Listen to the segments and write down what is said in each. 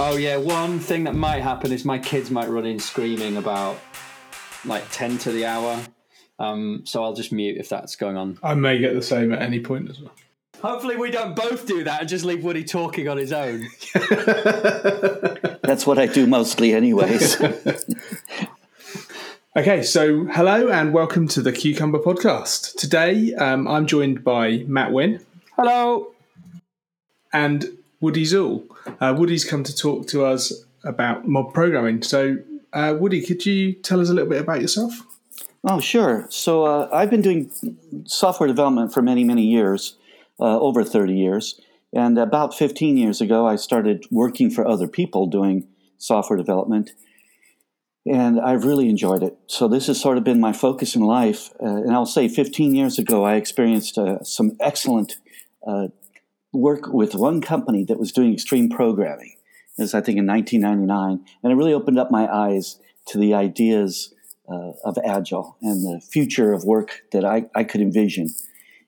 Oh yeah, one thing that might happen is my kids might run in screaming about like 10 to the hour. So I'll just mute if that's going on. I may get the same at any point as well. Hopefully we don't both do that and just leave Woody talking on his own. That's what I do mostly anyways. Okay, so hello and welcome to the Cucumber Podcast. Today I'm joined by Matt Wynn. Hello. And Woody Zool. Woody's come to talk to us about mob programming. So, Woody, could you tell us a little bit about yourself? Oh, sure. So I've been doing software development for many, many years, over 30 years. And about 15 years ago, I started working for other people doing software development. And I've really enjoyed it. So this has sort of been my focus in life. And I'll say 15 years ago, I experienced some excellent work with one company that was doing extreme programming. This, I think, in 1999. And it really opened up my eyes to the ideas of Agile and the future of work that I could envision.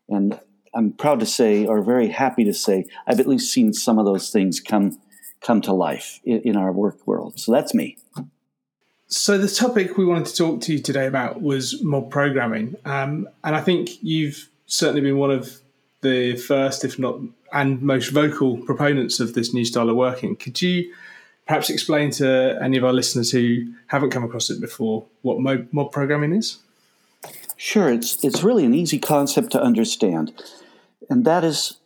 And I'm proud to say, or very happy to say, I've at least seen some of those things come to life in our work world. So that's me. So the topic we wanted to talk to you today about was mob programming. And I think you've certainly been one of the first, if not, and most vocal proponents of this new style of working. Could you perhaps explain to any of our listeners who haven't come across it before what mob programming is? Sure. It's really an easy concept to understand. And that is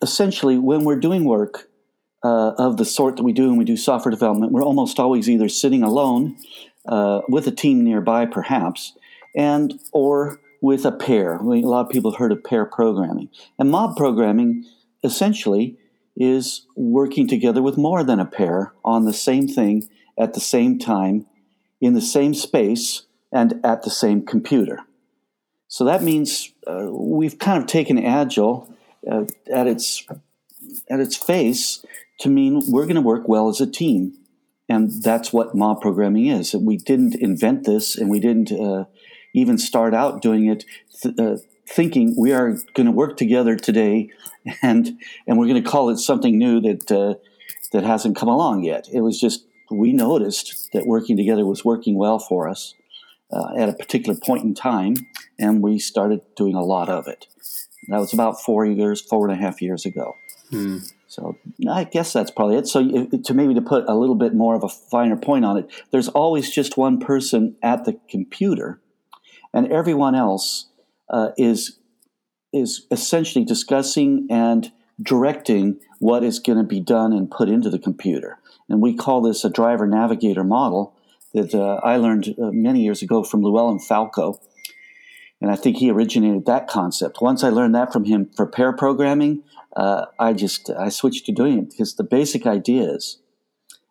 essentially when we're doing work of the sort that we do when we do software development, we're almost always either sitting alone with a team nearby perhaps, and or with a pair. A lot of people have heard of pair programming. And mob programming essentially is working together with more than a pair on the same thing at the same time, in the same space, and at the same computer. So that means we've kind of taken Agile at its face to mean we're going to work well as a team. And that's what mob programming is. We didn't invent this, and we didn't even start out doing it thinking we are going to work together today and we're going to call it something new that hasn't come along yet. It was just we noticed that working together was working well for us at a particular point in time, and we started doing a lot of it. That was about 4.5 years ago. Mm. So I guess that's probably it. So to put a little bit more of a finer point on it, there's always just one person at the computer, and everyone else is essentially discussing and directing what is going to be done and put into the computer. And we call this a driver-navigator model that I learned many years ago from Llewellyn Falco. And I think he originated that concept. Once I learned that from him for pair programming, I switched to doing it because the basic idea is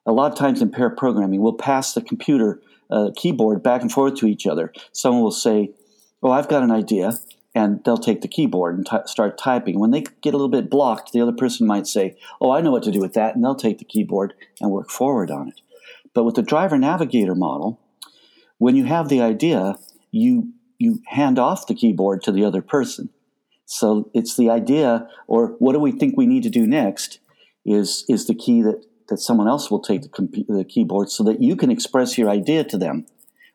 a lot of times in pair programming, we'll pass the computer keyboard back and forth to each other. Someone will say, "Oh, I've got an idea," and they'll take the keyboard and start typing. When they get a little bit blocked, the other person might say, "Oh, I know what to do with that," and they'll take the keyboard and work forward on it. But with the driver-navigator model, when you have the idea, you hand off the keyboard to the other person. So it's the idea, or what do we think we need to do next, is the key that someone else will take the keyboard so that you can express your idea to them,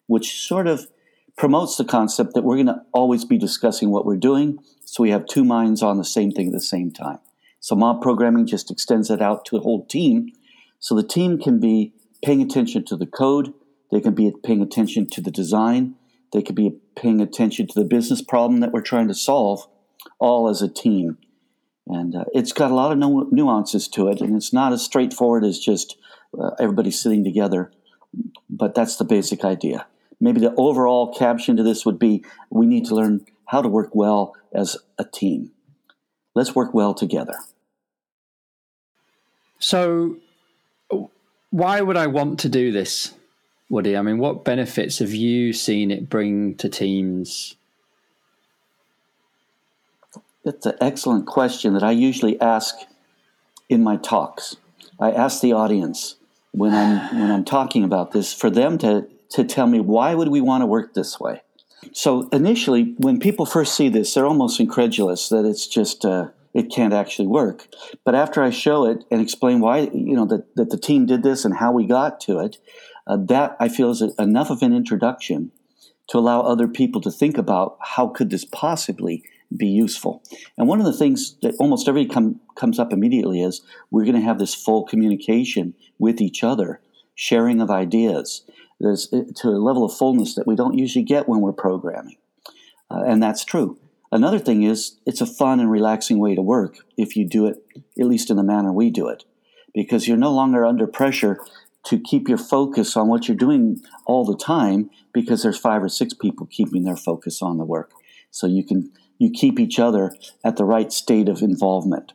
which sort of promotes the concept that we're going to always be discussing what we're doing, so we have two minds on the same thing at the same time. So mob programming just extends it out to a whole team, so the team can be paying attention to the code, they can be paying attention to the design, they could be paying attention to the business problem that we're trying to solve, all as a team. And it's got a lot of nuances to it, and it's not as straightforward as just everybody sitting together, but that's the basic idea. Maybe the overall caption to this would be, we need to learn how to work well as a team. Let's work well together. So why would I want to do this, Woody? I mean, what benefits have you seen it bring to teams? That's an excellent question that I usually ask in my talks. I ask the audience when I'm talking about this for them to tell me, why would we want to work this way? So initially, when people first see this, they're almost incredulous that it's just it can't actually work. But after I show it and explain why, you know, that the team did this and how we got to it, that I feel is enough of an introduction to allow other people to think about how could this possibly be useful. And one of the things that almost every comes up immediately is we're going to have this full communication with each other, sharing of ideas. There's to a level of fullness that we don't usually get when we're programming. And that's true. Another thing is it's a fun and relaxing way to work if you do it, at least in the manner we do it, because you're no longer under pressure to keep your focus on what you're doing all the time because there's 5 or 6 people keeping their focus on the work. So you keep each other at the right state of involvement.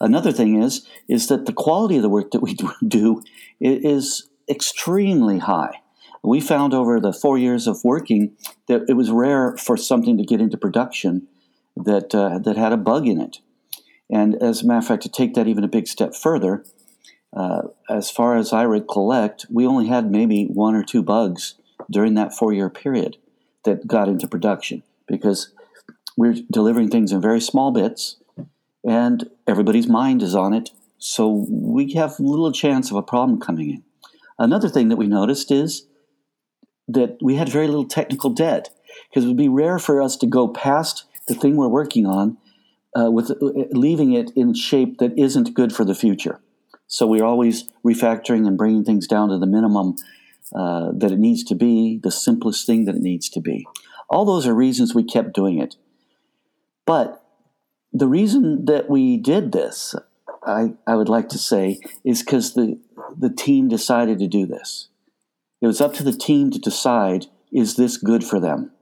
Another thing is that the quality of the work that we do is extremely high. We found over the 4 years of working that it was rare for something to get into production that had a bug in it. And as a matter of fact, to take that even a big step further, as far as I recollect, we only had maybe 1 or 2 bugs during that 4-year period that got into production because we're delivering things in very small bits and everybody's mind is on it. So we have little chance of a problem coming in. Another thing that we noticed is that we had very little technical debt because it would be rare for us to go past the thing we're working on with leaving it in shape that isn't good for the future. So we're always refactoring and bringing things down to the minimum that it needs to be, the simplest thing that it needs to be. All those are reasons we kept doing it. But the reason that we did this, I would like to say, is because the team decided to do this. It was up to the team to decide, is this good for them?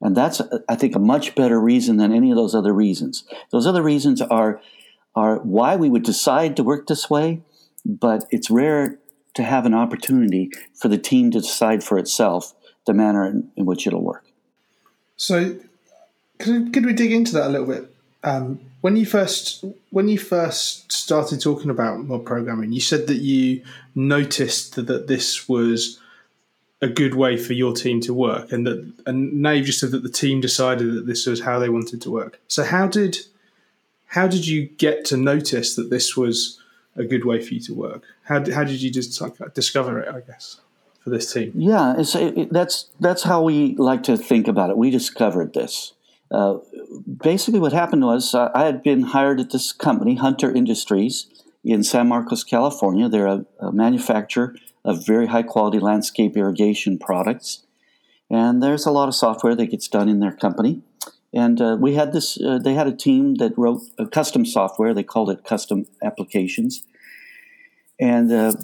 And that's, I think, a much better reason than any of those other reasons. Those other reasons are why we would decide to work this way, but it's rare to have an opportunity for the team to decide for itself the manner in which it'll work. So could we dig into that a little bit? When you first started talking about mob programming, you said that you noticed that this was a good way for your team to work, and now you've just said that the team decided that this was how they wanted to work. So how did you get to notice that this was a good way for you to work? How did you just discover it, I guess, for this team? Yeah, that's how we like to think about it. We discovered this. Basically what happened was I had been hired at this company, Hunter Industries, in San Marcos, California. They're a manufacturer of very high-quality landscape irrigation products. And there's a lot of software that gets done in their company. And we had this. They had a team that wrote custom software. They called it custom applications. And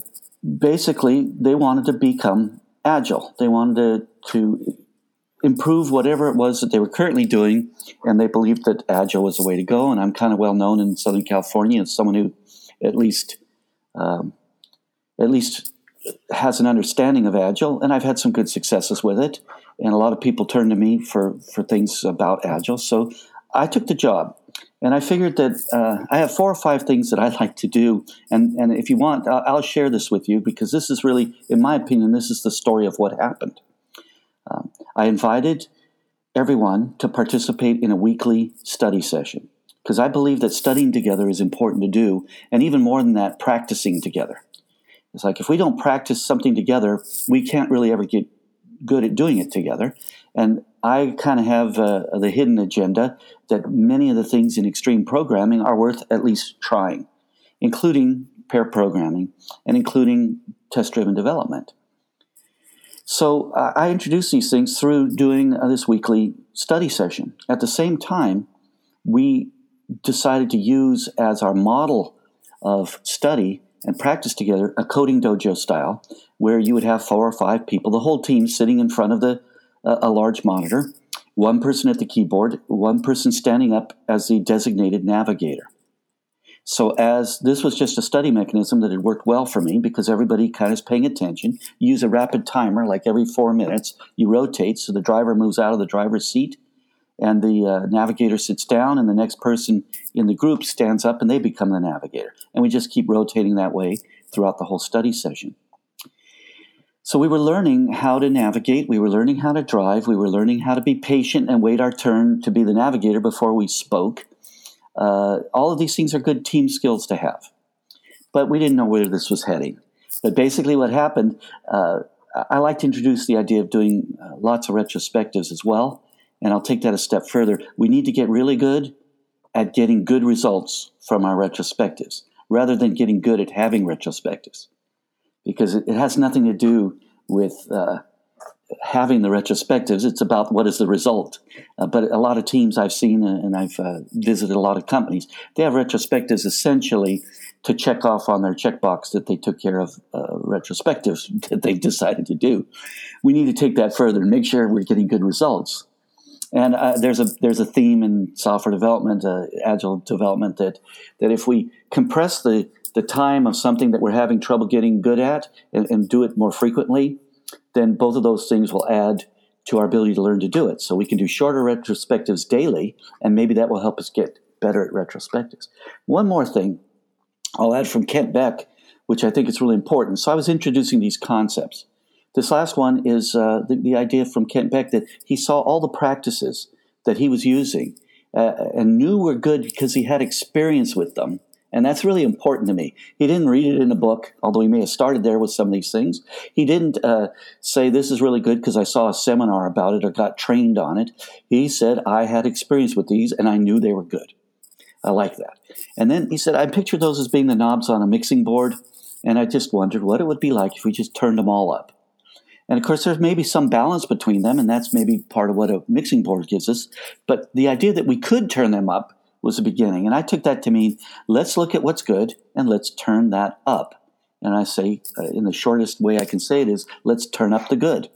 basically, they wanted to become agile. They wanted to improve whatever it was that they were currently doing, and they believed that agile was the way to go. And I'm kind of well known in Southern California as someone who at least has an understanding of agile, and I've had some good successes with it, and a lot of people turn to me for things about agile. So I took the job, and I figured that I have 4 or 5 things that I like to do, and if you want, I'll share this with you, because this is really, in my opinion, this is the story of what happened. I invited everyone to participate in a weekly study session because I believe that studying together is important to do, and even more than that, practicing together. It's like if we don't practice something together, we can't really ever get good at doing it together. And I kind of have the hidden agenda that many of the things in extreme programming are worth at least trying, including pair programming and including test-driven development. So I introduced these things through doing this weekly study session. At the same time, we decided to use as our model of study and practice together a coding dojo style where you would have 4 or 5 people, the whole team, sitting in front of a large monitor, one person at the keyboard, one person standing up as the designated navigator. So as this was just a study mechanism that had worked well for me because everybody kind of is paying attention. You use a rapid timer, like every 4 minutes, you rotate so the driver moves out of the driver's seat and the navigator sits down and the next person in the group stands up and they become the navigator. And we just keep rotating that way throughout the whole study session. So we were learning how to navigate, we were learning how to drive, we were learning how to be patient and wait our turn to be the navigator before we spoke. All of these things are good team skills to have. But we didn't know where this was heading. But basically what happened, I like to introduce the idea of doing lots of retrospectives as well. And I'll take that a step further. We need to get really good at getting good results from our retrospectives rather than getting good at having retrospectives, because it has nothing to do with having the retrospectives. It's about what is the result. But a lot of teams I've seen, and I've visited a lot of companies, they have retrospectives essentially to check off on their checkbox that they took care of retrospectives that they've decided to do. We need to take that further and make sure we're getting good results. And there's a theme in software development, agile development, that if we compress the time of something that we're having trouble getting good at and do it more frequently, then both of those things will add to our ability to learn to do it. So we can do shorter retrospectives daily, and maybe that will help us get better at retrospectives. One more thing I'll add from Kent Beck, which I think is really important. So I was introducing these concepts. This last one is the idea from Kent Beck that he saw all the practices that he was using and knew were good because he had experience with them. And that's really important to me. He didn't read it in a book, although he may have started there with some of these things. He didn't say, this is really good because I saw a seminar about it or got trained on it. He said, I had experience with these and I knew they were good. I like that. And then he said, I pictured those as being the knobs on a mixing board. And I just wondered what it would be like if we just turned them all up. And, of course, there's maybe some balance between them, and that's maybe part of what a mixing board gives us. But the idea that we could turn them up was the beginning. And I took that to mean, let's look at what's good, and let's turn that up. And I say, in the shortest way I can say it is, let's turn up the good.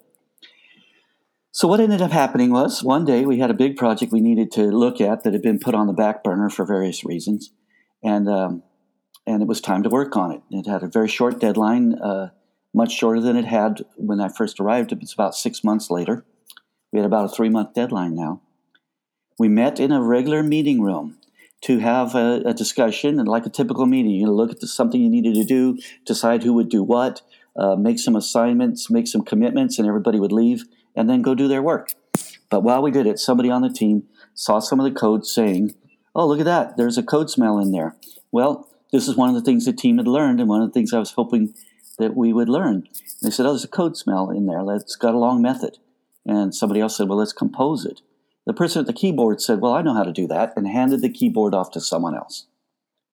So what ended up happening was, one day we had a big project we needed to look at that had been put on the back burner for various reasons. And it was time to work on it. It had a very short deadline, much shorter than it had when I first arrived. It's about 6 months later. We had about a 3-month deadline now. We met in a regular meeting room to have a discussion, and like a typical meeting, you look at something you needed to do, decide who would do what, make some assignments, make some commitments, and everybody would leave and then go do their work. But while we did it, somebody on the team saw some of the code saying, oh, look at that, there's a code smell in there. Well, this is one of the things the team had learned and one of the things I was hoping that we would learn. They said, oh, there's a code smell in there. It's got a long method. And somebody else said, well, let's compose it. The person at the keyboard said, well, I know how to do that, and handed the keyboard off to someone else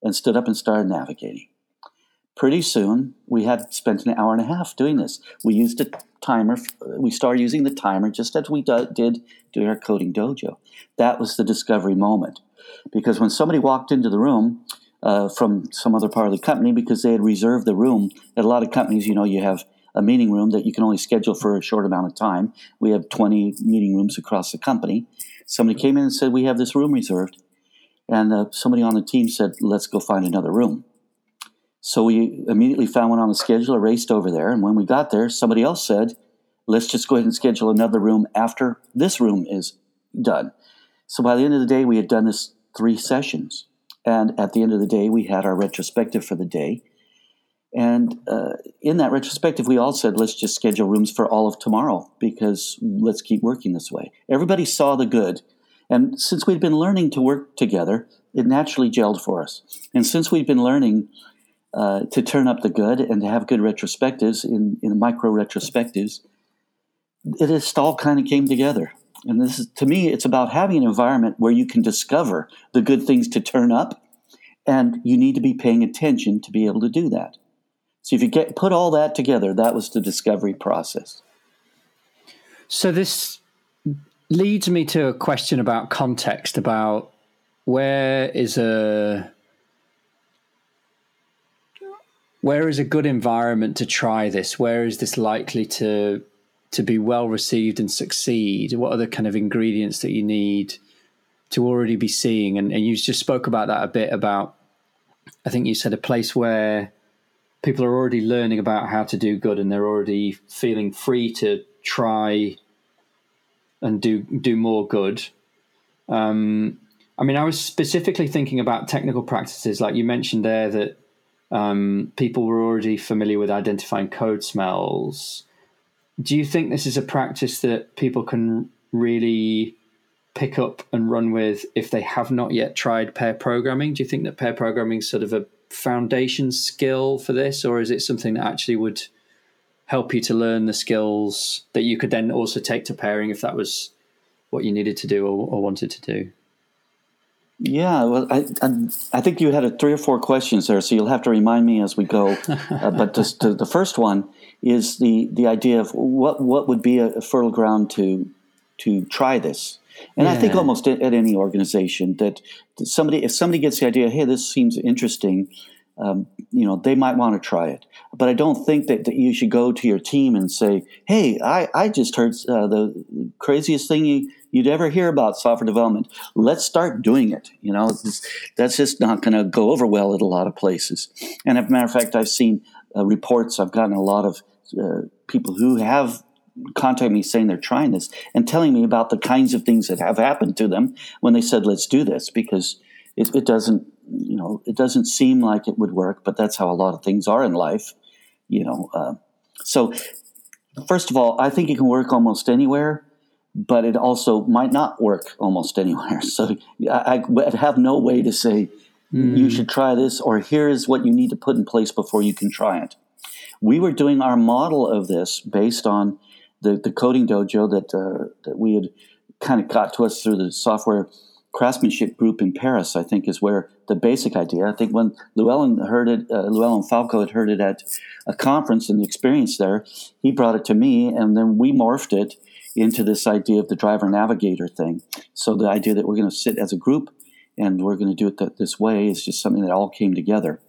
and stood up and started navigating. Pretty soon, we had spent an hour and a half doing this. We used a timer. We started using the timer just as we did during our coding dojo. That was the discovery moment, because when somebody walked into the room from some other part of the company, because they had reserved the room. At a lot of companies, you know, you have a meeting room that you can only schedule for a short amount of time. We have 20 meeting rooms across the company. Somebody came in and said, we have this room reserved. And somebody on the team said, let's go find another room. So we immediately found one on the schedule, raced over there. And when we got there, somebody else said, let's just go ahead and schedule another room after this room is done. So by the end of the day, we had done this 3 sessions. And at the end of the day, we had our retrospective for the day. And in that retrospective, we all said, let's just schedule rooms for all of tomorrow, because let's keep working this way. Everybody saw the good. And since we'd been learning to work together, it naturally gelled for us. And since we'd been learning to turn up the good and to have good retrospectives in micro-retrospectives, it just all kind of came together. And this is, to me, it's about having an environment where you can discover the good things to turn up, and you need to be paying attention to be able to do that. So if you put all that together, that was the discovery process. So this leads me to a question about context, about where is a good environment to try this? Where is this likely to be well received and succeed? What are the kind of ingredients that you need to already be seeing? And you just spoke about that a bit about, I think you said, a place where people are already learning about how to do good and they're already feeling free to try and do more good. I mean, I was specifically thinking about technical practices, like you mentioned there, that people were already familiar with identifying code smells. Do you think this is a practice that people can really pick up and run with if they have not yet tried pair programming? Do you think that pair programming is sort of a foundation skill for this, or is it something that actually would help you to learn the skills that you could then also take to pairing if that was what you needed to do or wanted to do? Yeah, well, I think you had three or four questions there, so you'll have to remind me as we go. But just the first one is the idea of what would be a fertile ground to try this. And yeah. I think almost at any organization that if somebody gets the idea, hey, this seems interesting, they might want to try it. But I don't think that you should go to your team and say, hey, I just heard the craziest thing you'd ever hear about software development. Let's start doing it. That's just not going to go over well at a lot of places. And as a matter of fact, I've seen reports. I've gotten a lot of people who have contacted me saying they're trying this and telling me about the kinds of things that have happened to them when they said, let's do this, because it doesn't, it doesn't seem like it would work, but that's how a lot of things are in life, So first of all, I think it can work almost anywhere. But it also might not work almost anywhere. So I have no way to say you should try this, or here is what you need to put in place before you can try it. We were doing our model of this based on the coding dojo that we had kind of got to us through the software craftsmanship group in Paris, I think, is where the basic idea. I think when Llewellyn Falco had heard it at a conference and the experience there, he brought it to me, and then we morphed it into this idea of the driver navigator thing. So the idea that we're going to sit as a group and we're going to do it this way is just something that all came together.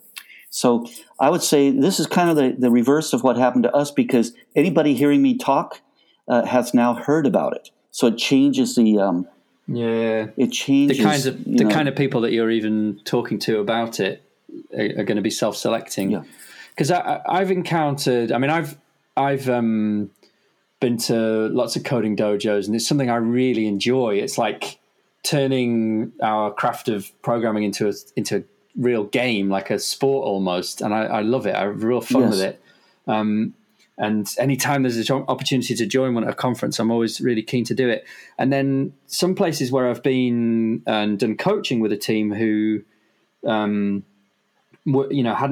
So I would say this is kind of the reverse of what happened to us, because anybody hearing me talk has now heard about it. So it changes the kind of people that you're even talking to about it are going to be self-selecting. Yeah. Because I've been to lots of coding dojos, and it's something I really enjoy. It's like turning our craft of programming into a real game, like a sport almost. And I love it. I have real fun with it. And anytime there's an opportunity to join one at a conference, I'm always really keen to do it. And then some places where I've been and done coaching with a team who, hadn't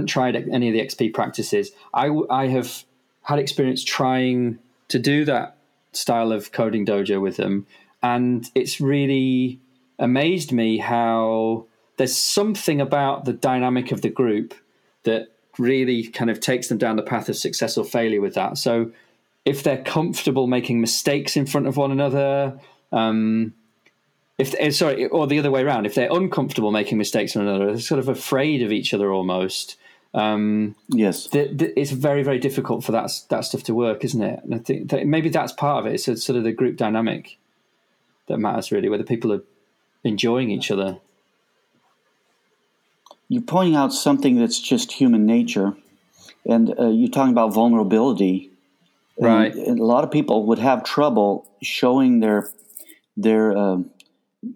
tried any of the XP practices, I have had experience trying to do that style of coding dojo with them. And it's really amazed me how there's something about the dynamic of the group that really kind of takes them down the path of success or failure with that. So if they're comfortable making mistakes in front of one another, or the other way around, if they're uncomfortable making mistakes with one another, they're sort of afraid of each other almost. It's very, very difficult for that stuff to work, isn't it? And I think that maybe that's part of it. It's sort of the group dynamic that matters, really, whether people are enjoying each other. You're pointing out something that's just human nature, and you're talking about vulnerability, right? And a lot of people would have trouble showing their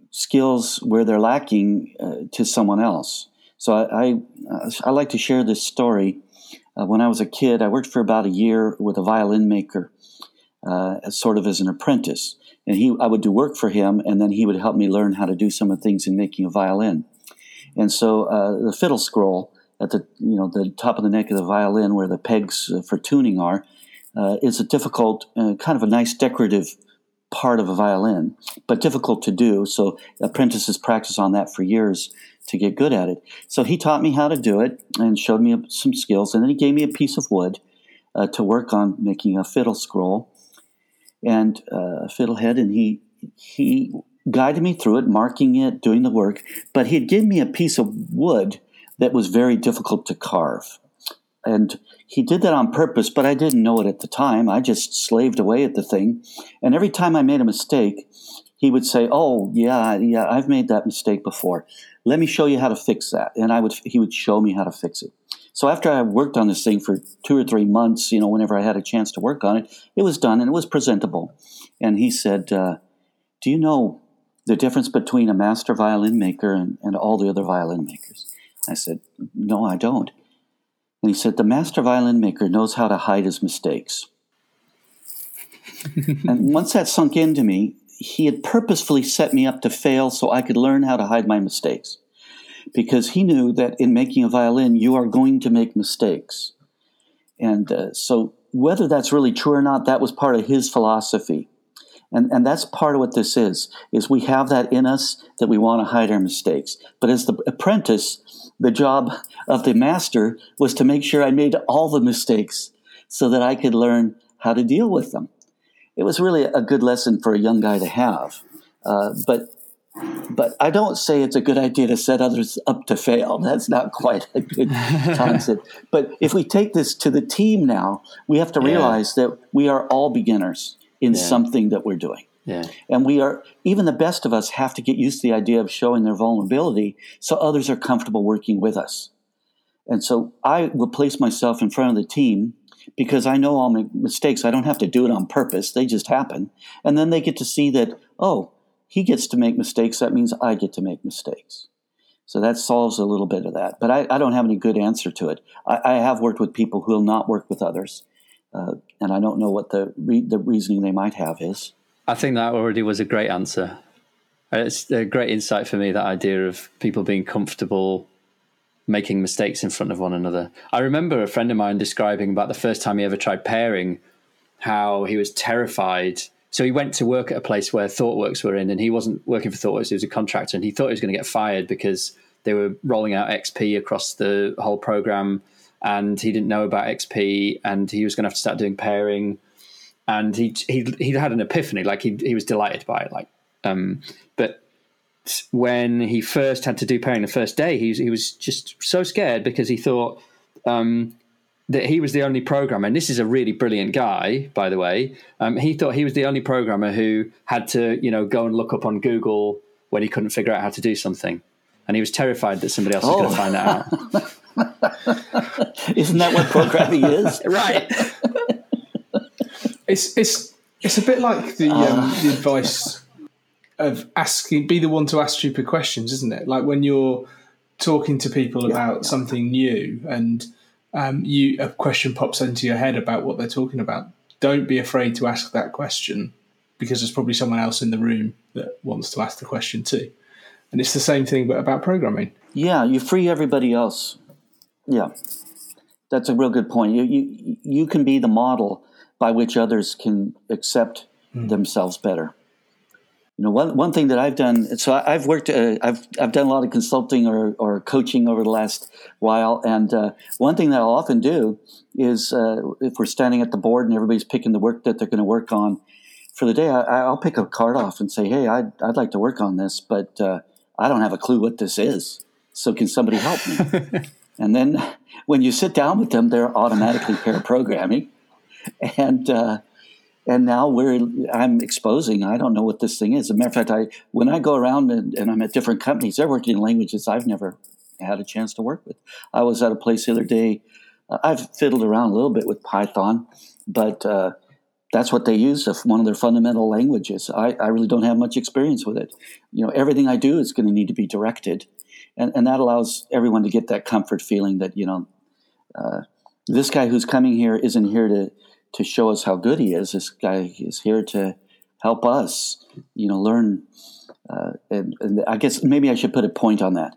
skills where they're lacking to someone else. So I like to share this story. When I was a kid, I worked for about a year with a violin maker, sort of as an apprentice. And I would do work for him, and then he would help me learn how to do some of the things in making a violin. And so the fiddle scroll at the top of the neck of the violin, where the pegs for tuning are, is a difficult, kind of a nice decorative part of a violin, but difficult to do. So apprentices practice on that for years to get good at it. So he taught me how to do it and showed me some skills. And then he gave me a piece of wood to work on making a fiddle scroll and a fiddle head. And he guided me through it, marking it, doing the work. But he had given me a piece of wood that was very difficult to carve. And he did that on purpose, but I didn't know it at the time. I just slaved away at the thing. And every time I made a mistake, he would say, oh, yeah, I've made that mistake before. Let me show you how to fix that. And he would show me how to fix it. So after I worked on this thing for 2 or 3 months, whenever I had a chance to work on it, it was done and it was presentable. And he said, do you know the difference between a master violin maker and all the other violin makers? I said, no, I don't. And he said, the master violin maker knows how to hide his mistakes. And once that sunk into me, he had purposefully set me up to fail so I could learn how to hide my mistakes, because he knew that in making a violin, you are going to make mistakes. And so whether that's really true or not, that was part of his philosophy. And that's part of what this is we have that in us that we want to hide our mistakes. But as the apprentice, the job of the master was to make sure I made all the mistakes so that I could learn how to deal with them. It was really a good lesson for a young guy to have. But I don't say it's a good idea to set others up to fail. That's not quite a good concept. But if we take this to the team now, we have to realize that we are all beginners in something that we're doing. Yeah. And we are, even the best of us have to get used to the idea of showing their vulnerability so others are comfortable working with us. And so I will place myself in front of the team because I know all my mistakes. I don't have to do it on purpose. They just happen. And then they get to see that, oh, he gets to make mistakes. That means I get to make mistakes. So that solves a little bit of that. But I don't have any good answer to it. I have worked with people who will not work with others. And I don't know what the reasoning they might have is. I think that already was a great answer. It's a great insight for me, that idea of people being comfortable making mistakes in front of one another. I remember a friend of mine describing about the first time he ever tried pairing, how he was terrified. So he went to work at a place where ThoughtWorks were in, and he wasn't working for ThoughtWorks, he was a contractor, and he thought he was going to get fired because they were rolling out XP across the whole program, and he didn't know about XP, and he was going to have to start doing pairing. And he had an epiphany, like he was delighted by it. But when he first had to do pairing the first day, he was just so scared because he thought that he was the only programmer. And this is a really brilliant guy, by the way. He thought he was the only programmer who had to, go and look up on Google when he couldn't figure out how to do something. And he was terrified that somebody else was going to find that out. Isn't that what programming is? Right. It's a bit like the advice of be the one to ask stupid questions, isn't it? Like when you're talking to people about something new and a question pops into your head about what they're talking about, don't be afraid to ask that question because there's probably someone else in the room that wants to ask the question too. And it's the same thing but about programming. Yeah, you free everybody else. Yeah, that's a real good point. You can be the model by which others can accept themselves better. One thing that I've done, so I've worked, I've done a lot of consulting or coaching over the last while, and one thing that I'll often do is if we're standing at the board and everybody's picking the work that they're going to work on for the day, I'll pick a card off and say, hey, I'd like to work on this, but I don't have a clue what this is, so can somebody help me? And then when you sit down with them, they're automatically pair programming. And now I'm exposing. I don't know what this thing is. As a matter of fact, when I go around and I'm at different companies, they're working in languages I've never had a chance to work with. I was at a place the other day. I've fiddled around a little bit with Python, but that's what they use as one of their fundamental languages. I really don't have much experience with it. Everything I do is going to need to be directed, and that allows everyone to get that comfort feeling that this guy who's coming here isn't here to show us how good he is. This guy is here to help us, learn. And I guess maybe I should put a point on that.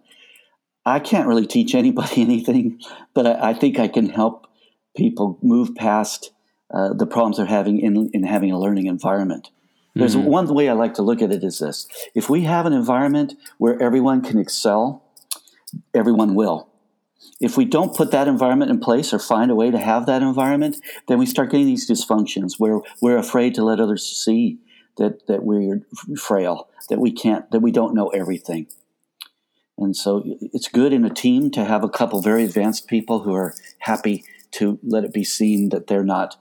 I can't really teach anybody anything, but I think I can help people move past the problems they're having in having a learning environment. There's one way I like to look at it is this. If we have an environment where everyone can excel, everyone will. If we don't put that environment in place or find a way to have that environment, then we start getting these dysfunctions where we're afraid to let others see that we're frail, that we don't know everything. And so it's good in a team to have a couple very advanced people who are happy to let it be seen that they're not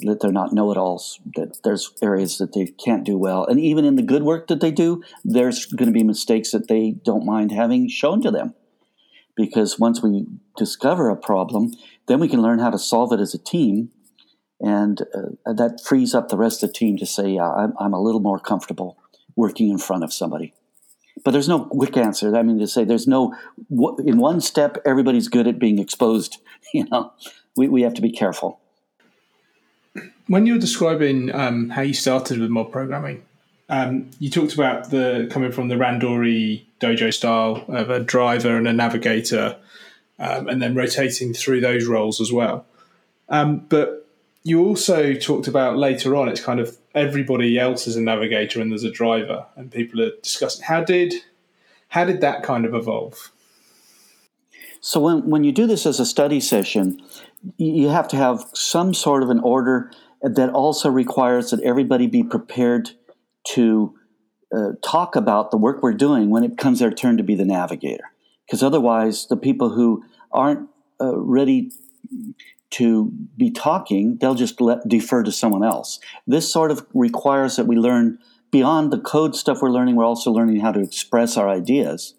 know-it-alls, that there's areas that they can't do well. And even in the good work that they do, there's going to be mistakes that they don't mind having shown to them. Because once we discover a problem, then we can learn how to solve it as a team. And that frees up the rest of the team to say, yeah, I'm a little more comfortable working in front of somebody. But there's no quick answer. I mean, to say there's no, in one step, everybody's good at being exposed. We have to be careful. When you were describing how you started with mob programming, You talked about the coming from the Randori dojo style of a driver and a navigator, and then rotating through those roles as well. But you also talked about later on, it's kind of everybody else is a navigator and there's a driver, and people are discussing how did that kind of evolve? So when you do this as a study session, you have to have some sort of an order that also requires that everybody be prepared to talk about the work we're doing when it comes their turn to be the navigator. Because otherwise, the people who aren't ready to be talking, they'll just defer to someone else. This sort of requires that we learn beyond the code stuff we're learning, we're also learning how to express our ideas.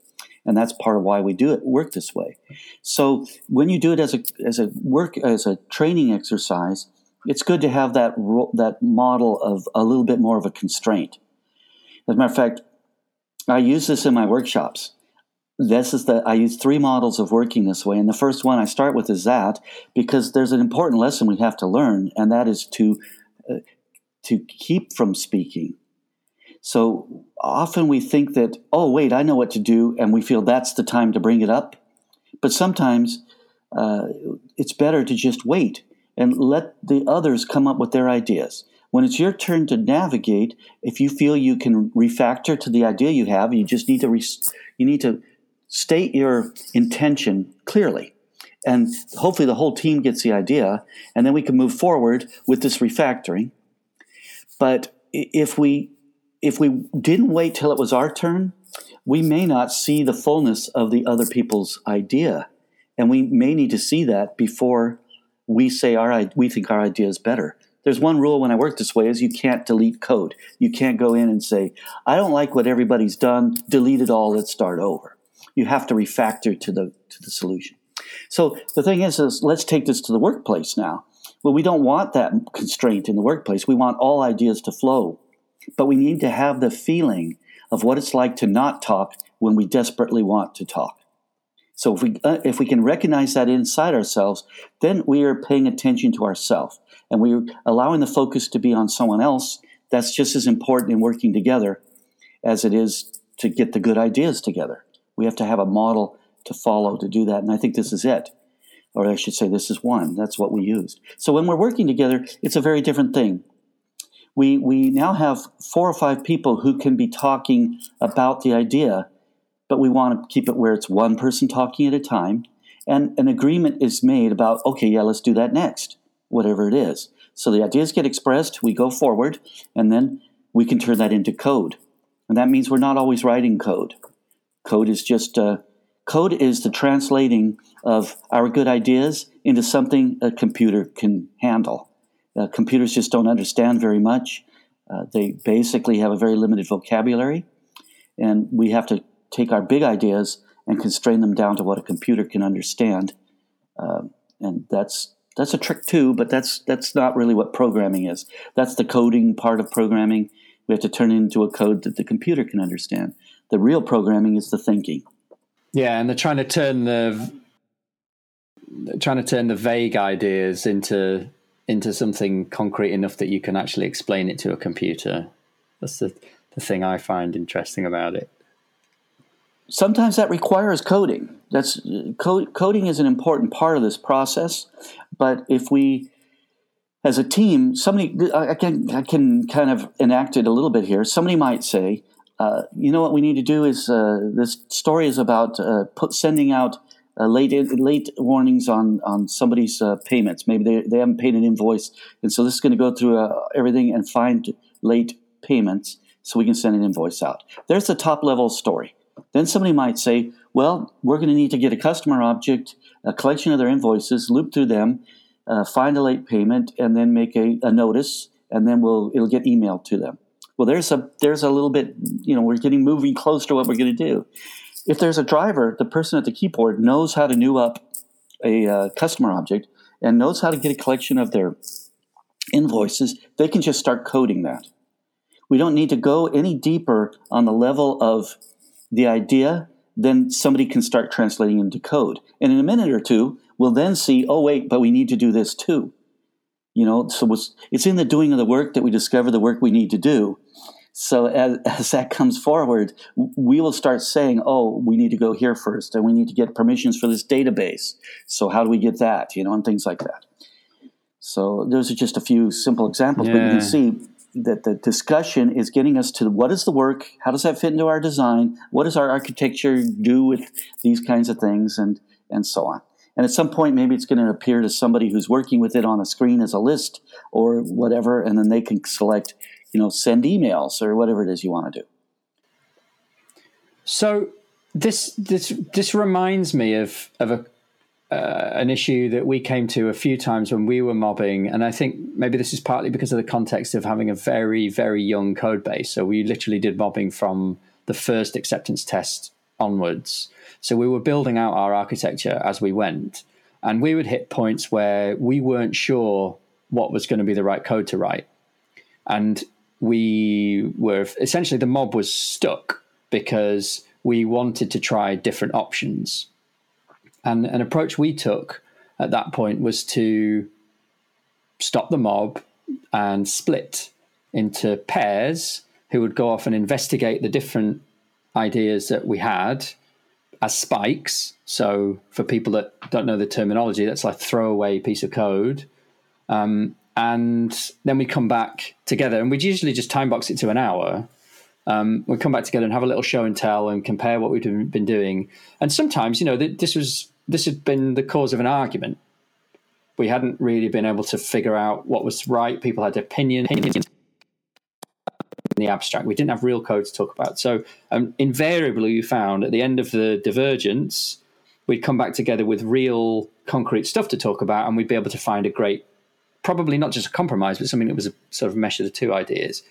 And that's part of why we do it, work this way. So when you do it as a training exercise, it's good to have that model of a little bit more of a constraint. As a matter of fact, I use this in my workshops. I use three models of working this way, and the first one I start with is that, because there's an important lesson we have to learn, and that is to keep from speaking. So often we think that, oh, wait, I know what to do, and we feel that's the time to bring it up. But sometimes it's better to just wait and let the others come up with their ideas. When it's your turn to navigate, if you feel you can refactor to the idea you have, you just need to state your intention clearly. And hopefully the whole team gets the idea, and then we can move forward with this refactoring. But if we didn't wait till it was our turn, we may not see the fullness of the other people's idea. And we may need to see that before we say we think our idea is better. There's one rule when I work this way is you can't delete code. You can't go in and say, I don't like what everybody's done, delete it all, let's start over. You have to refactor to the solution. So the thing is let's take this to the workplace now. Well, we don't want that constraint in the workplace. We want all ideas to flow. But we need to have the feeling of what it's like to not talk when we desperately want to talk. So if we can recognize that inside ourselves, then we are paying attention to ourselves, and we're allowing the focus to be on someone else. That's just as important in working together as it is to get the good ideas together. We have to have a model to follow to do that, and I think this is it. Or I should say this is one. That's what we used. So when we're working together, it's a very different thing. We now have 4 or 5 people who can be talking about the idea, but we want to keep it where it's one person talking at a time, and an agreement is made about, okay, yeah, let's do that next, whatever it is. So the ideas get expressed, we go forward, and then we can turn that into code. And that means we're not always writing code. Code is the translating of our good ideas into something a computer can handle. Computers just don't understand very much. They basically have a very limited vocabulary, and we have to take our big ideas and constrain them down to what a computer can understand. And that's a trick too, but that's not really what programming is. That's the coding part of programming. We have to turn it into a code that the computer can understand. The real programming is the thinking. Yeah, and they're trying to turn the vague ideas into something concrete enough that you can actually explain it to a computer. That's the thing I find interesting about it. Sometimes that requires coding. Coding is an important part of this process, but if we, as a team, I can kind of enact it a little bit here. Somebody might say, you know what we need to do is, this story is about sending out late warnings on somebody's payments. Maybe they haven't paid an invoice, and so this is going to go through everything and find late payments so we can send an invoice out. There's the top-level story. Then somebody might say, well, we're going to need to get a customer object, a collection of their invoices, loop through them, find a late payment, and then make a notice, and then it'll get emailed to them. Well, there's a little bit, we're getting moving close to what we're going to do. If there's a driver, the person at the keyboard knows how to new up a customer object and knows how to get a collection of their invoices. They can just start coding that. We don't need to go any deeper on the level of the idea. Then somebody can start translating into code. And in a minute or two, we'll then see, oh, wait, but we need to do this too. So it's in the doing of the work that we discover the work we need to do. So as that comes forward, we will start saying, oh, we need to go here first, and we need to get permissions for this database. So how do we get that, and things like that. So those are just a few simple examples, but you can see that the discussion is getting us to what is the work, how does that fit into our design, what does our architecture do with these kinds of things, and so on. And at some point, maybe it's going to appear to somebody who's working with it on a screen as a list or whatever, and then they can select, send emails or whatever it is you want to do. So this reminds me of an issue that we came to a few times when we were mobbing, and I think maybe this is partly because of the context of having a very, very young code base. So we literally did mobbing from the first acceptance test onwards. So we were building out our architecture as we went, and we would hit points where we weren't sure what was going to be the right code to write. And we were essentially, the mob was stuck because we wanted to try different options. And an approach we took at that point was to stop the mob and split into pairs who would go off and investigate the different ideas that we had as spikes. So for people that don't know the terminology, that's like a throwaway piece of code. And then we come back together, and we'd usually just time box it to an hour. We'd come back together and have a little show and tell and compare what we'd been doing. And sometimes, this had been the cause of an argument. We hadn't really been able to figure out what was right. People had opinions. In the abstract, we didn't have real code to talk about. So invariably, you found at the end of the divergence, we'd come back together with real concrete stuff to talk about, and we'd be able to find a great, probably not just a compromise, but something that was a sort of mesh of the two ideas.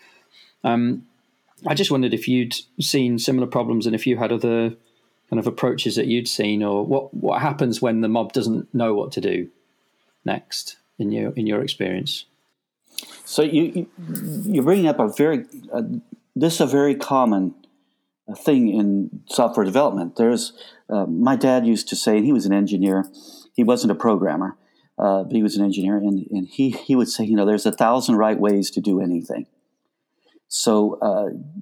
I just wondered if you'd seen similar problems, and if you had other kind of approaches that you'd seen, or what happens when the mob doesn't know what to do next in your experience. So you're bringing up a very common thing in software development. There's my dad used to say, and he was an engineer. He wasn't a programmer, but he was an engineer, and he would say, there's 1,000 right ways to do anything. So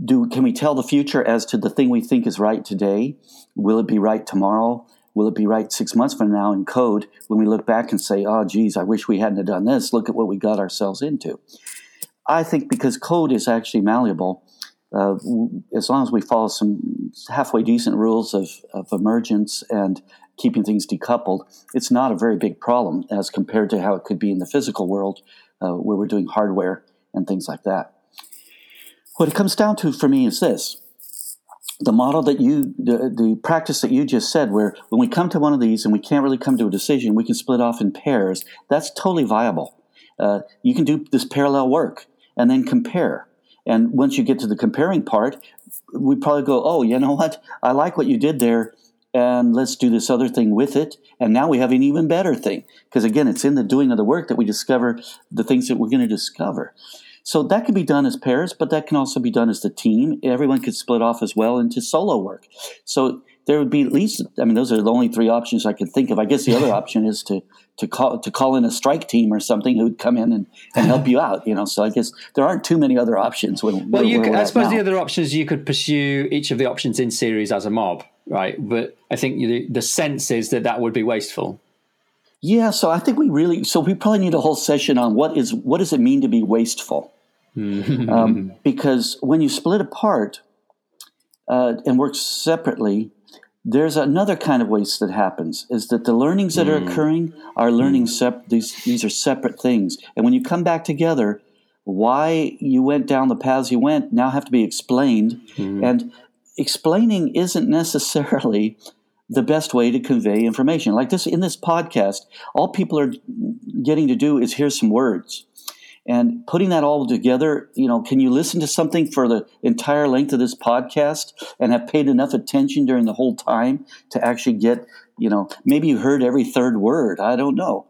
can we tell the future as to the thing we think is right today? Will it be right tomorrow? Will it be right 6 months from now in code when we look back and say, oh, geez, I wish we hadn't have done this. Look at what we got ourselves into. I think because code is actually malleable, as long as we follow some halfway decent rules of emergence and keeping things decoupled, it's not a very big problem as compared to how it could be in the physical world where we're doing hardware and things like that. What it comes down to for me is this. The model that the practice that you just said, where when we come to one of these and we can't really come to a decision, we can split off in pairs. That's totally viable. You can do this parallel work and then compare. And once you get to the comparing part, we probably go, oh, you know what? I like what you did there, and let's do this other thing with it. And now we have an even better thing. Because again, it's in the doing of the work that we discover the things that we're going to discover. So that can be done as pairs, but that can also be done as the team. Everyone could split off as well into solo work. So there would be at least, those are the only three options I could think of. I guess the other option is to call in a strike team or something who would come in and help you out. So I guess there aren't too many other options. The other option is you could pursue each of the options in series as a mob, right? But I think the sense is that would be wasteful. Yeah, so I think we probably need a whole session on what does it mean to be wasteful? Because when you split apart and work separately, there's another kind of waste that happens, is that the learnings that are occurring are learning these are separate things. And when you come back together, why you went down the paths you went now have to be explained. And explaining isn't necessarily the best way to convey information. Like this, in this podcast, all people are getting to do is hear some words. And putting that all together, can you listen to something for the entire length of this podcast and have paid enough attention during the whole time to actually get, maybe you heard every third word. I don't know.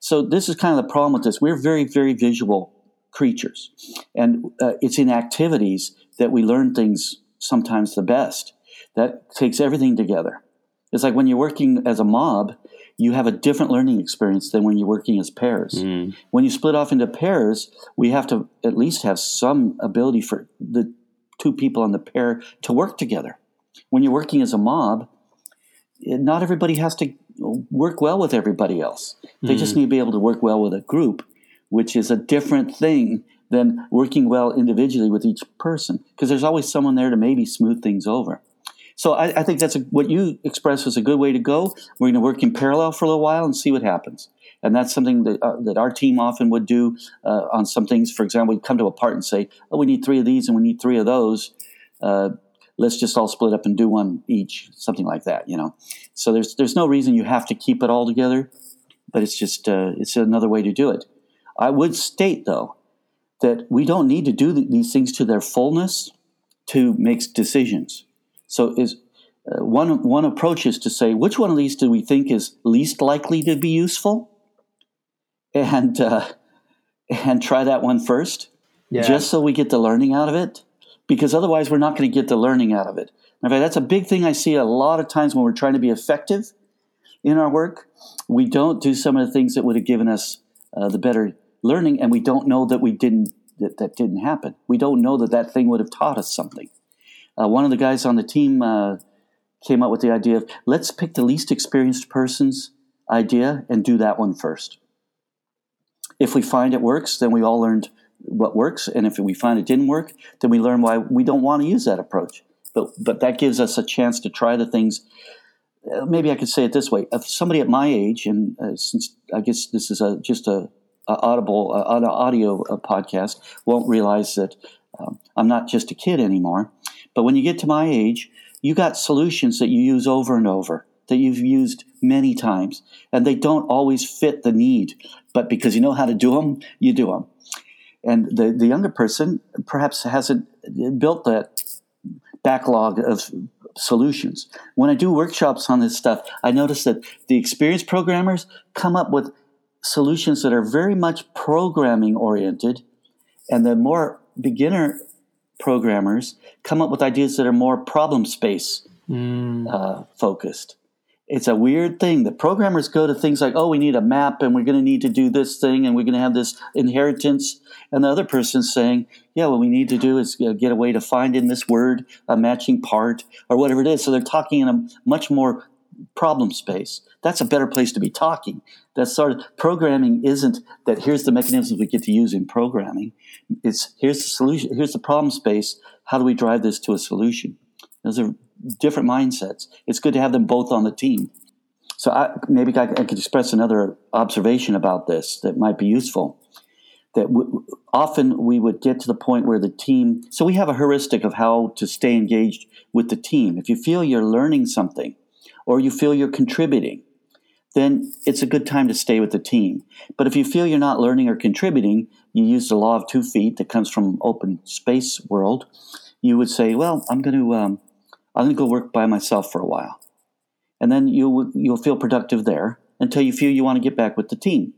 So this is kind of the problem with this. We're very, very visual creatures. And it's in activities that we learn things sometimes the best. That takes everything together. It's like when you're working as a mob, you have a different learning experience than when you're working as pairs. When you split off into pairs, we have to at least have some ability for the two people on the pair to work together. When you're working as a mob, not everybody has to work well with everybody else. They just need to be able to work well with a group, which is a different thing than working well individually with each person, because there's always someone there to maybe smooth things over. So I think that's what you expressed was a good way to go. We're going to work in parallel for a little while and see what happens. And that's something that our team often would do on some things. For example, we'd come to a part and say, oh, we need three of these and we need three of those. Let's just all split up and do one each, something like that, you know. So there's no reason you have to keep it all together, but it's just it's another way to do it. I would state, though, that we don't need to do these things to their fullness to make decisions. So one approach is to say, which one of these do we think is least likely to be useful? And try that one first, just so we get the learning out of it, because otherwise we're not going to get the learning out of it. In fact, that's a big thing I see a lot of times when we're trying to be effective in our work. We don't do some of the things that would have given us the better learning, and we don't know that that didn't happen. We don't know that thing would have taught us something. One of the guys on the team came up with the idea of, let's pick the least experienced person's idea and do that one first. If we find it works, then we all learned what works, and if we find it didn't work, then we learn why we don't want to use that approach. But that gives us a chance to try the things. Maybe I could say it this way. If somebody at my age, and since I guess this is an audio podcast, won't realize that I'm not just a kid anymore. But when you get to my age, you got solutions that you use over and over, that you've used many times, and they don't always fit the need. But because you know how to do them, you do them. And the younger person perhaps hasn't built that backlog of solutions. When I do workshops on this stuff, I notice that the experienced programmers come up with solutions that are very much programming oriented, and the more beginner programmers come up with ideas that are more problem space focused. It's a weird thing. The programmers go to things like, oh, we need a map and we're going to need to do this thing and we're going to have this inheritance. And the other person's saying, yeah, what we need to do is get a way to find in this word a matching part or whatever it is. So they're talking in a much more problem space. That's a better place to be talking. That sort of programming isn't that here's the mechanisms we get to use in programming. It's here's the solution, here's the problem space. How do we drive this to a solution? Those are different mindsets. It's good to have them both on the team. So I could express another observation about this that might be useful. That often we would get to the point where the team, so we have a heuristic of how to stay engaged with the team. If you feel you're learning something or you feel you're contributing, then it's a good time to stay with the team. But if you feel you're not learning or contributing, you use the law of 2 feet that comes from open space world. You would say, well, I'm going to go work by myself for a while. And then you'll feel productive there until you feel you want to get back with the team.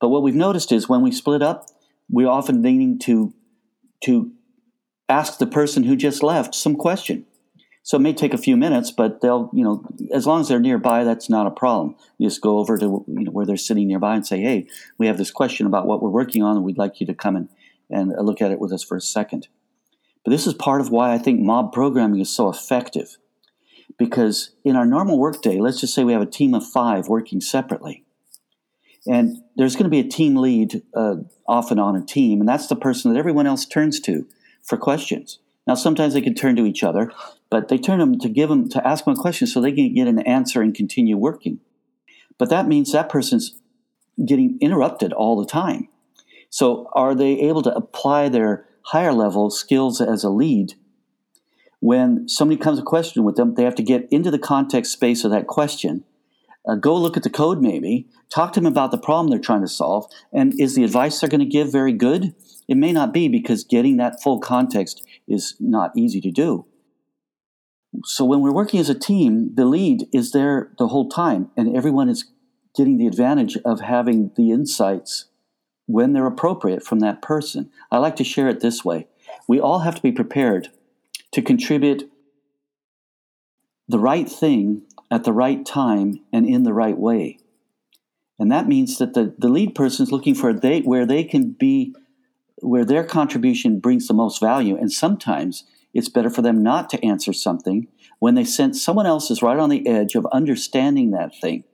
But what we've noticed is when we split up, we're often needing to ask the person who just left some question. So it may take a few minutes, but they'll, you know, as long as they're nearby, that's not a problem. You just go over to where they're sitting nearby and say, hey, we have this question about what we're working on, and we'd like you to come and look at it with us for a second. But this is part of why I think mob programming is so effective. Because in our normal workday, let's just say we have a team of 5 working separately. And there's going to be a team lead often on a team, and that's the person that everyone else turns to for questions. Now, sometimes they can turn to each other, but they turn to ask them a question so they can get an answer and continue working. But that means that person's getting interrupted all the time. So are they able to apply their higher level skills as a lead? When somebody comes a question with them, they have to get into the context space of that question, go look at the code maybe, talk to them about the problem they're trying to solve, and is the advice they're going to give very good? It may not be, because getting that full context is not easy to do. So when we're working as a team, the lead is there the whole time, and everyone is getting the advantage of having the insights when they're appropriate from that person. I like to share it this way. We all have to be prepared to contribute the right thing at the right time and in the right way. And that means that the lead person is looking for where they can be, where their contribution brings the most value. And sometimes It's better for them not to answer something when they sense someone else is right on the edge of understanding that thing.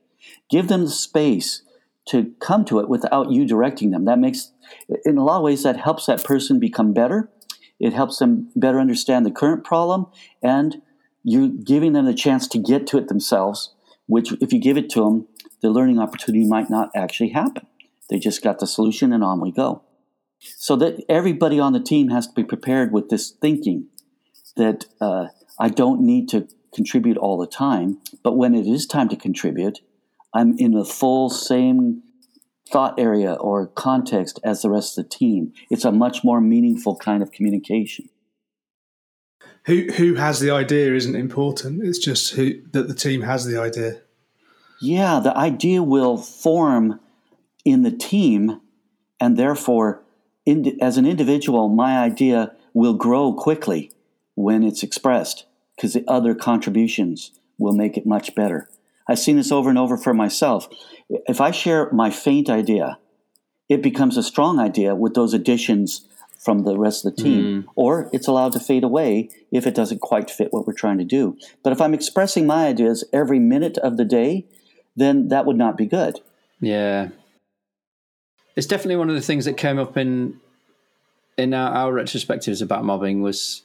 Give them the space to come to it without you directing them. That makes, in a lot of ways, that helps that person become better. It helps them better understand the current problem, and you're giving them the chance to get to it themselves, which if you give it to them, the learning opportunity might not actually happen. They just got the solution and on we go. So that everybody on the team has to be prepared with this thinking that I don't need to contribute all the time, but when it is time to contribute, I'm in the full same thought area or context as the rest of the team. It's a much more meaningful kind of communication. Who has the idea isn't important. It's just that the team has the idea. Yeah, the idea will form in the team, and therefore, as an individual, my idea will grow quickly when it's expressed because the other contributions will make it much better. I've seen this over and over for myself. If I share my faint idea, it becomes a strong idea with those additions from the rest of the team, or it's allowed to fade away if it doesn't quite fit what we're trying to do. But if I'm expressing my ideas every minute of the day, then that would not be good. Yeah. It's definitely one of the things that came up in our retrospectives about mobbing was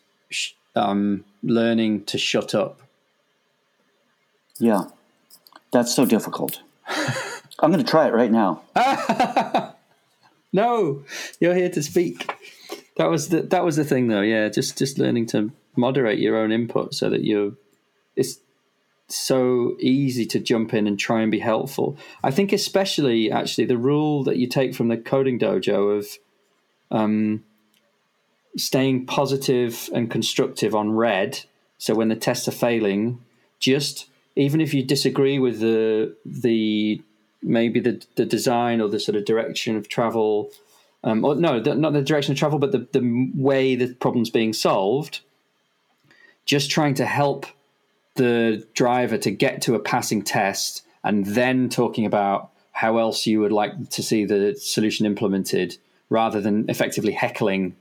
learning to shut up. Yeah. That's so difficult. I'm going to try it right now. No, you're here to speak. That was the thing, though. Yeah, just learning to moderate your own input so that you're. It's so easy to jump in and try and be helpful. I think especially actually the rule that you take from the coding dojo of staying positive and constructive on red. So when the tests are failing, just. Even if you disagree with the design or the sort of direction of travel, not the direction of travel, but the way the problem's being solved, just trying to help the driver to get to a passing test and then talking about how else you would like to see the solution implemented rather than effectively heckling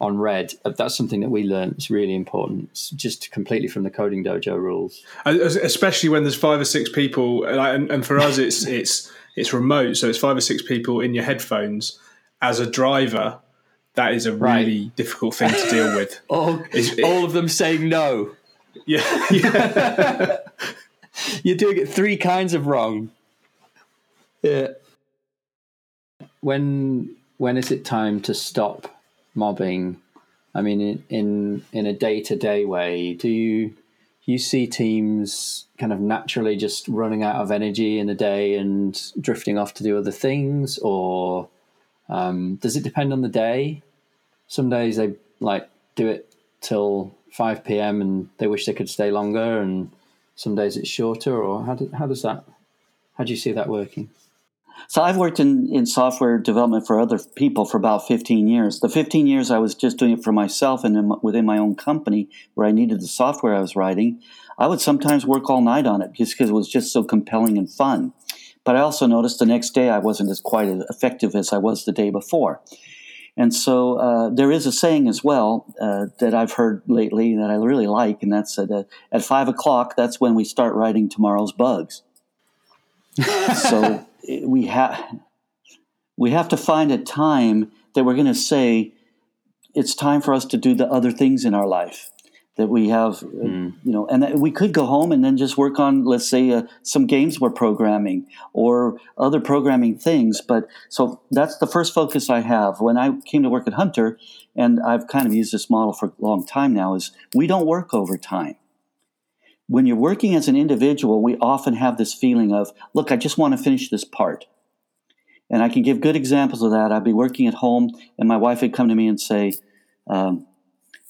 on red. That's something that we learned. It's really important. It's just completely from the coding dojo rules, especially when there's 5 or 6 people. And for us, it's remote, so it's 5 or 6 people in your headphones. As a driver, that is a really difficult thing to deal with. All of them saying no. Yeah. You're doing it 3 kinds of wrong. Yeah. When is it time to stop mobbing? I mean, in a day-to-day way, do you see teams kind of naturally just running out of energy in a day and drifting off to do other things, or does it depend on the day? Some days they like do it till 5 p.m. and they wish they could stay longer, and some days it's shorter. Or how do you see that working? So I've worked in software development for other people for about 15 years. The 15 years I was just doing it for myself and within my own company where I needed the software I was writing, I would sometimes work all night on it just because it was just so compelling and fun. But I also noticed the next day I wasn't as quite as effective as I was the day before. And so there is a saying as well that I've heard lately that I really like, and that's at 5 o'clock, that's when we start writing tomorrow's bugs. So we have to find a time that we're going to say it's time for us to do the other things in our life that we have, and we could go home and then just work on, let's say, some games we're programming or other programming things. But so that's the first focus I have. When I came to work at Hunter, and I've kind of used this model for a long time now, is we don't work overtime. When you're working as an individual, we often have this feeling of, look, I just want to finish this part. And I can give good examples of that. I'd be working at home, and my wife would come to me and say,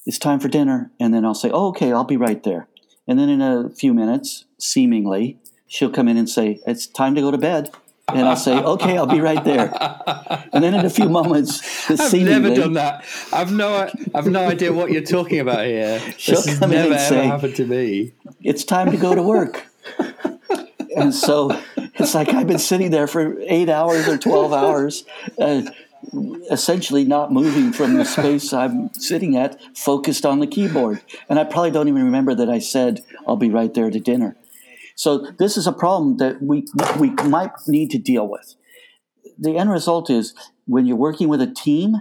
it's time for dinner. And then I'll say, oh, okay, I'll be right there. And then in a few minutes, seemingly, she'll come in and say, it's time to go to bed. And I'll say, okay, I'll be right there. And then in a few moments, never done that. I've no idea what you're talking about here. This has never ever happened to me. It's time to go to work. And so it's like I've been sitting there for 8 hours or 12 hours essentially not moving from the space I'm sitting at, focused on the keyboard. And I probably don't even remember that I said, I'll be right there to dinner. So this is a problem that we might need to deal with. The end result is when you're working with a team,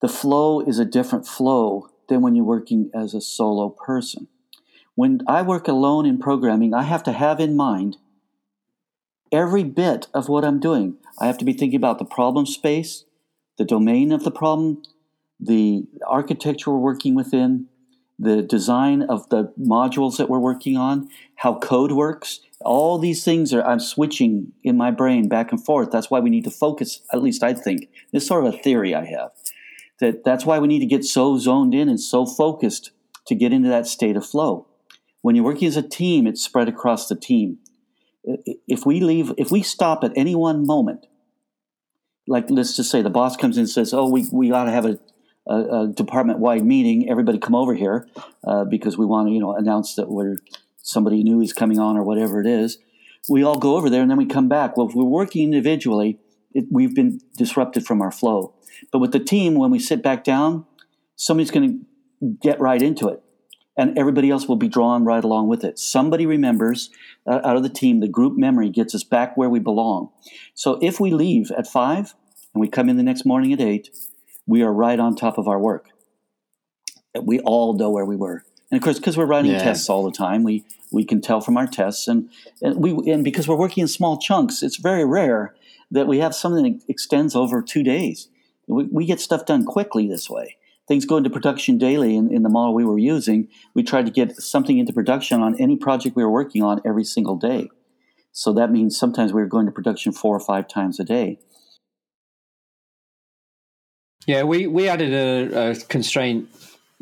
the flow is a different flow than when you're working as a solo person. When I work alone in programming, I have to have in mind every bit of what I'm doing. I have to be thinking about the problem space, the domain of the problem, the architecture we're working within, the design of the modules that we're working on, how code works. All these things I'm switching in my brain back and forth. That's why we need to focus, at least I think. This is sort of a theory I have. That's why we need to get so zoned in and so focused to get into that state of flow. When you're working as a team, it's spread across the team. If we stop at any one moment, like let's just say the boss comes in and says, oh, we ought to have a department-wide meeting. Everybody come over here because we want to announce that somebody new is coming on or whatever it is. We all go over there and then we come back. Well, if we're working individually, we've been disrupted from our flow. But with the team, when we sit back down, somebody's going to get right into it. And everybody else will be drawn right along with it. Somebody remembers out of the team, the group memory gets us back where we belong. So if we leave at 5 and we come in the next morning at 8, we are right on top of our work. We all know where we were. And of course, because we're writing tests all the time, we can tell from our tests. And because we're working in small chunks, it's very rare that we have something that extends over 2 days. We get stuff done quickly this way. Things go into production daily in the model we were using. We tried to get something into production on any project we were working on every single day. So that means sometimes we were going to production 4 or 5 times a day. Yeah, we added a constraint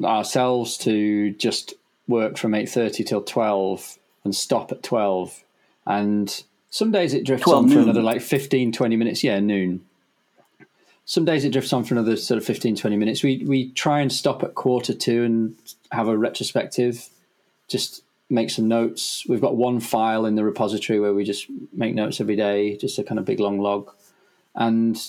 ourselves to just work from 8:30 till 12 and stop at 12. And some days it drifts on for another 15-20 minutes. Yeah, noon. Some days it drifts on for another sort of 15-20 minutes. We try and stop at 1:45 and have a retrospective, just make some notes. We've got one file in the repository where we just make notes every day, just a kind of big long log. And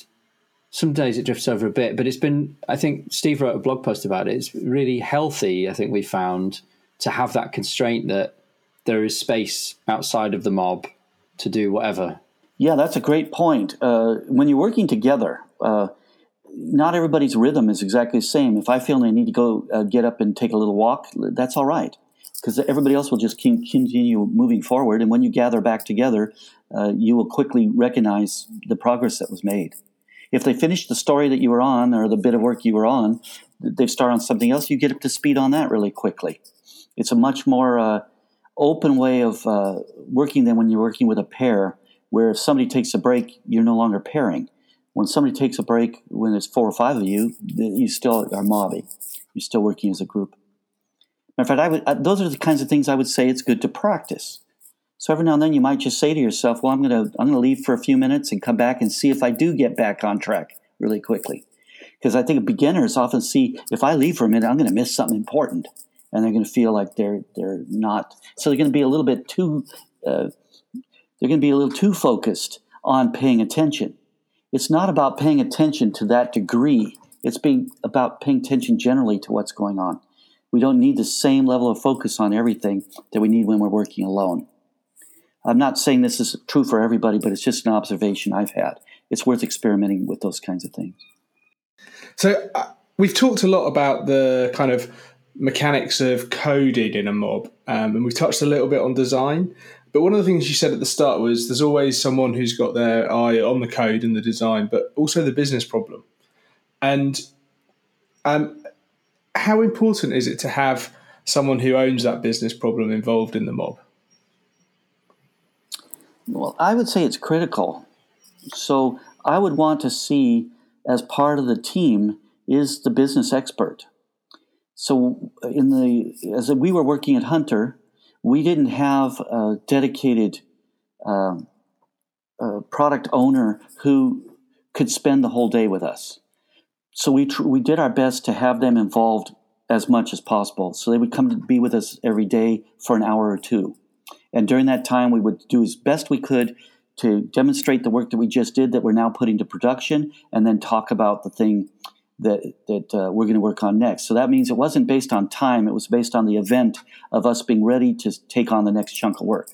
some days it drifts over a bit, but it's been, I think Steve wrote a blog post about it. It's really healthy, I think we found, to have that constraint that there is space outside of the mob to do whatever. Yeah, that's a great point. When you're working together, not everybody's rhythm is exactly the same. If I feel I need to go get up and take a little walk, that's all right, because everybody else will just continue moving forward. And when you gather back together, you will quickly recognize the progress that was made. If they finish the story that you were on or the bit of work you were on, they start on something else, you get up to speed on that really quickly. It's a much more open way of working than when you're working with a pair, where if somebody takes a break, you're no longer pairing. When somebody takes a break, when there's 4 or 5 of you, you still are mobbing. You're still working as a group. Matter of fact, those are the kinds of things I would say it's good to practice. So every now and then you might just say to yourself, well, I'm going to leave for a few minutes and come back and see if I do get back on track really quickly. Because I think beginners often see, if I leave for a minute, I'm going to miss something important. And they're going to feel like they're not. So they're going to be a little bit too focused on paying attention. It's not about paying attention to that degree. It's about paying attention generally to what's going on. We don't need the same level of focus on everything that we need when we're working alone. I'm not saying this is true for everybody, but it's just an observation I've had. It's worth experimenting with those kinds of things. So we've talked a lot about the kind of mechanics of coding in a mob, and we've touched a little bit on design. But one of the things you said at the start was there's always someone who's got their eye on the code and the design, but also the business problem. And how important is it to have someone who owns that business problem involved in the mob? Well, I would say it's critical. So I would want to see, as part of the team, is the business expert. So as we were working at Hunter, we didn't have a dedicated product owner who could spend the whole day with us. So we did our best to have them involved as much as possible. So they would come to be with us every day for an hour or two. And during that time, we would do as best we could to demonstrate the work that we just did that we're now putting to production, and then talk about the thing that we're going to work on next. So that means it wasn't based on time. It was based on the event of us being ready to take on the next chunk of work.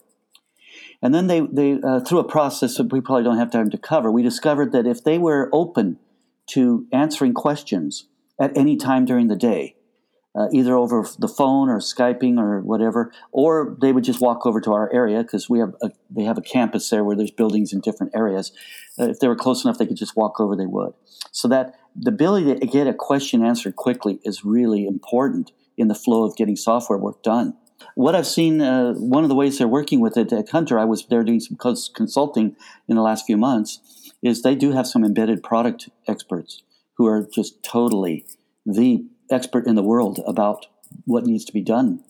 And then they through a process that we probably don't have time to cover, we discovered that if they were open to answering questions at any time during the day, either over the phone or Skyping or whatever, or they would just walk over to our area because they have a campus there where there's buildings in different areas. If they were close enough, they could just walk over, they would. So that the ability to get a question answered quickly is really important in the flow of getting software work done. What I've seen, one of the ways they're working with it at Hunter, I was there doing some consulting in the last few months, is they do have some embedded product experts who are just totally the expert in the world about what needs to be done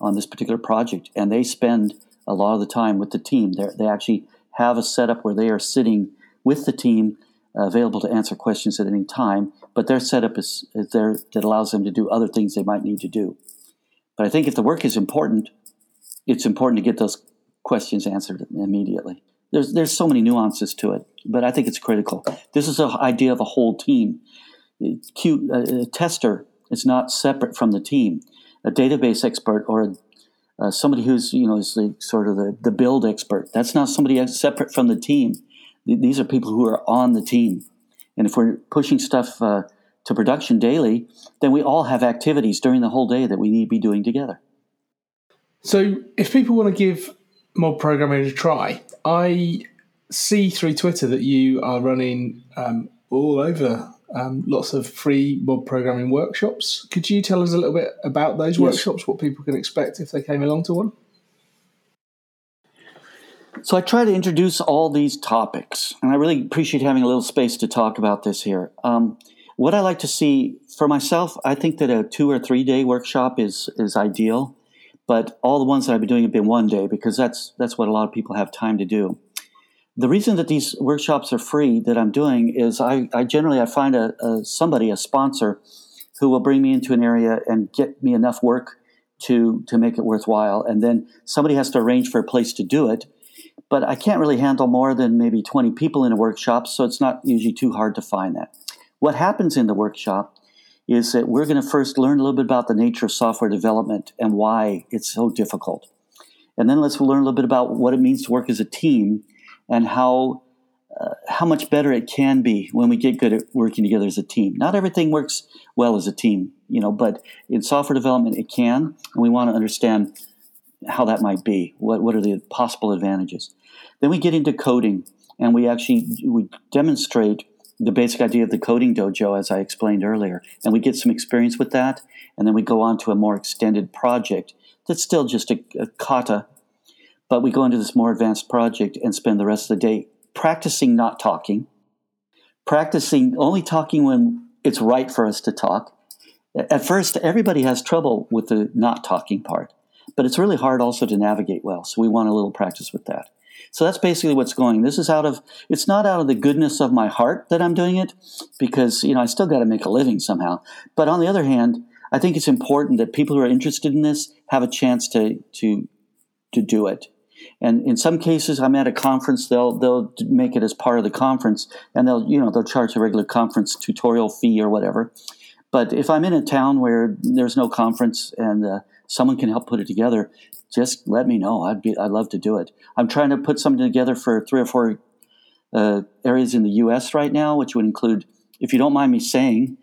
on this particular project, and they spend a lot of the time with the team. They actually have a setup where they are sitting with the team, available to answer questions at any time, but their setup is there that allows them to do other things they might need to do. But I think if the work is important, it's important to get those questions answered immediately. There's so many nuances to it, but I think it's critical. This is an idea of a whole team. A tester is not separate from the team. A database expert or somebody who's is the build expert, that's not somebody else separate from the team. These are people who are on the team. And if we're pushing stuff to production daily, then we all have activities during the whole day that we need to be doing together. So if people want to give mob programming a try, I see through Twitter that you are running all over lots of free mob programming workshops. Could you tell us a little bit about those workshops, what people can expect if they came along to one? So I try to introduce all these topics, and I really appreciate having a little space to talk about this here. What I like to see for myself, I think that a 2 or 3 day workshop is ideal, but all the ones that I've been doing have been 1 day because that's what a lot of people have time to do. The reason that these workshops are free that I'm doing is I generally find somebody, a sponsor, who will bring me into an area and get me enough work to make it worthwhile. And then somebody has to arrange for a place to do it. But I can't really handle more than maybe 20 people in a workshop, so it's not usually too hard to find that. What happens in the workshop is that we're going to first learn a little bit about the nature of software development and why it's so difficult. And then let's learn a little bit about what it means to work as a team and how much better it can be when we get good at working together as a team. Not everything works well as a team, but in software development it can, and we want to understand how that might be, what are the possible advantages. Then we get into coding, and we demonstrate the basic idea of the coding dojo, as I explained earlier, and we get some experience with that, and then we go on to a more extended project that's still just a kata, but we go into this more advanced project and spend the rest of the day practicing not talking, practicing only talking when it's right for us to talk. At first, everybody has trouble with the not talking part, but it's really hard also to navigate well, so we want a little practice with that. So that's basically what's going. This is it's not out of the goodness of my heart that I'm doing it, because, I still got to make a living somehow. But on the other hand, I think it's important that people who are interested in this have a chance to do it. And in some cases, I'm at a conference, they'll make it as part of the conference, and they'll charge a regular conference tutorial fee or whatever. But if I'm in a town where there's no conference and someone can help put it together, just let me know. I'd love to do it. I'm trying to put something together for 3 or 4 areas in the U.S. right now, which would include, if you don't mind me saying,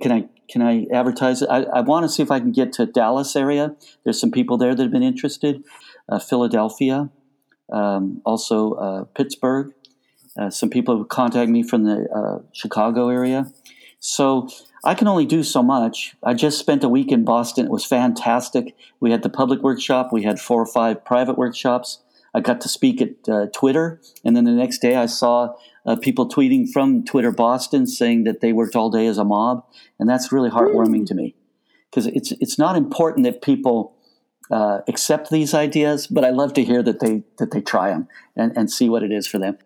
can I advertise it? I want to see if I can get to Dallas area. There's some people there that have been interested. Philadelphia, also Pittsburgh. Some people who contact me from the Chicago area. So I can only do so much. I just spent a week in Boston. It was fantastic. We had the public workshop. We had 4 or 5 private workshops. I got to speak at Twitter. And then the next day I saw people tweeting from Twitter Boston saying that they worked all day as a mob. And that's really heartwarming to me, because it's not important that people accept these ideas, but I love to hear that they try them and see what it is for them.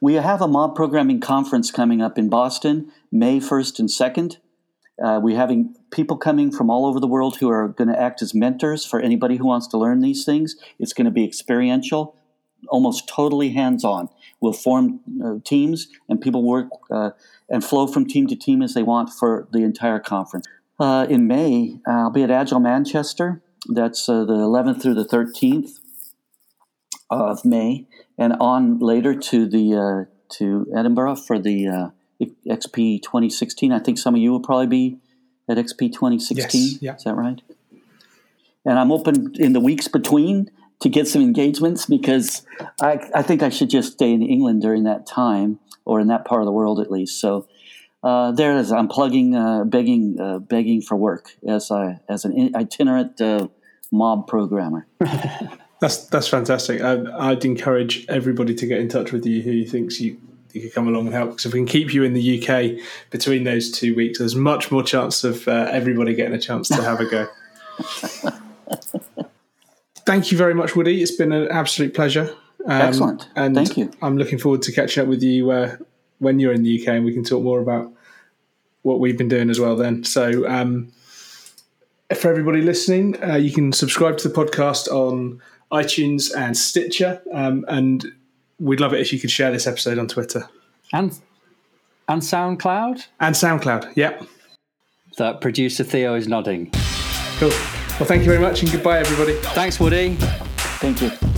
We have a mob programming conference coming up in Boston, May 1st and 2nd. We're having people coming from all over the world who are going to act as mentors for anybody who wants to learn these things. It's going to be experiential, almost totally hands-on. We'll form teams, and people work and flow from team to team as they want for the entire conference. In May, I'll be at Agile Manchester. That's the 11th through the 13th of May, and on later to the to Edinburgh for the XP 2016. I think some of you will probably be at XP 2016. Yes, yeah. Is that right? And I'm open in the weeks between to get some engagements, because I think I should just stay in England during that time, or in that part of the world at least. So there it is. I'm plugging, begging for work as an itinerant mob programmer. That's fantastic. I'd encourage everybody to get in touch with you who thinks you could come along and help, because if we can keep you in the UK between those 2 weeks, there's much more chance of everybody getting a chance to have a go. Thank you very much, Woody. It's been an absolute pleasure. Excellent. And thank you. I'm looking forward to catching up with you when you're in the UK, and we can talk more about what we've been doing as well then. So for everybody listening, you can subscribe to the podcast on iTunes and Stitcher, and we'd love it if you could share this episode on Twitter. And SoundCloud? And SoundCloud, yep. That producer Theo is nodding. Cool. Well, thank you very much, and goodbye, everybody. Thanks, Woody. Thank you.